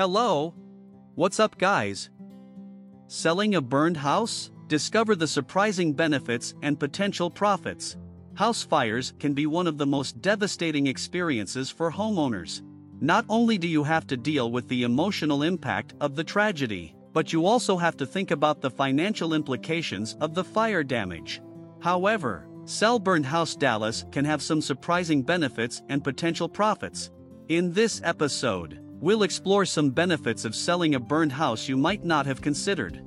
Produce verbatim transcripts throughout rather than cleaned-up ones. Hello? What's up, guys? Selling a burned house? Discover the surprising benefits and potential profits. House fires can be one of the most devastating experiences for homeowners. Not only do you have to deal with the emotional impact of the tragedy, but you also have to think about the financial implications of the fire damage. However, Sell Burned House Dallas can have some surprising benefits and potential profits. In this episode, we'll explore some benefits of selling a burned house you might not have considered.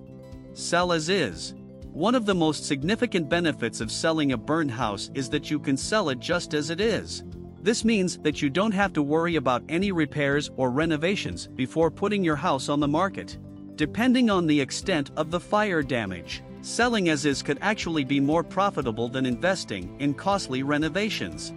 Sell as is. One of the most significant benefits of selling a burned house is that you can sell it just as it is. This means that you don't have to worry about any repairs or renovations before putting your house on the market. Depending on the extent of the fire damage, selling as is could actually be more profitable than investing in costly renovations.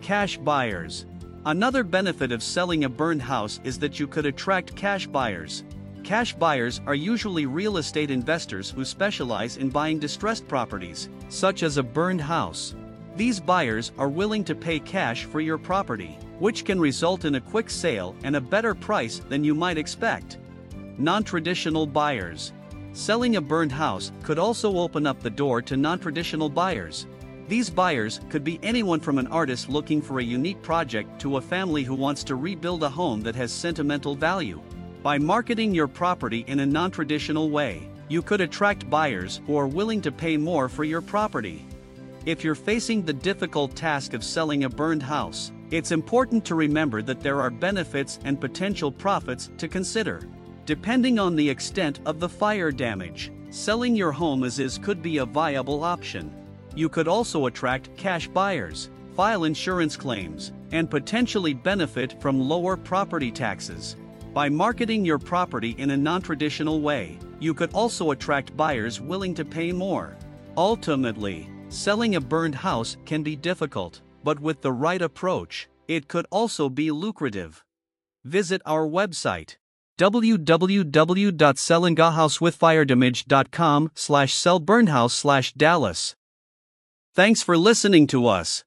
Cash buyers. Another benefit of selling a burned house is that you could attract cash buyers. Cash buyers are usually real estate investors who specialize in buying distressed properties, such as a burned house. These buyers are willing to pay cash for your property, which can result in a quick sale and a better price than you might expect. Non-traditional buyers. Selling a burned house could also open up the door to non-traditional buyers. These buyers could be anyone from an artist looking for a unique project to a family who wants to rebuild a home that has sentimental value. By marketing your property in a non-traditional way, you could attract buyers who are willing to pay more for your property. If you're facing the difficult task of selling a burned house, it's important to remember that there are benefits and potential profits to consider. Depending on the extent of the fire damage, selling your home as is could be a viable option. You could also attract cash buyers, file insurance claims, and potentially benefit from lower property taxes. By marketing your property in a non-traditional way, you could also attract buyers willing to pay more. Ultimately, selling a burned house can be difficult, but with the right approach, it could also be lucrative. Visit our website w w w dot selling a house with fire damage dot com slash sell burned house slash Dallas. Thanks for listening to us.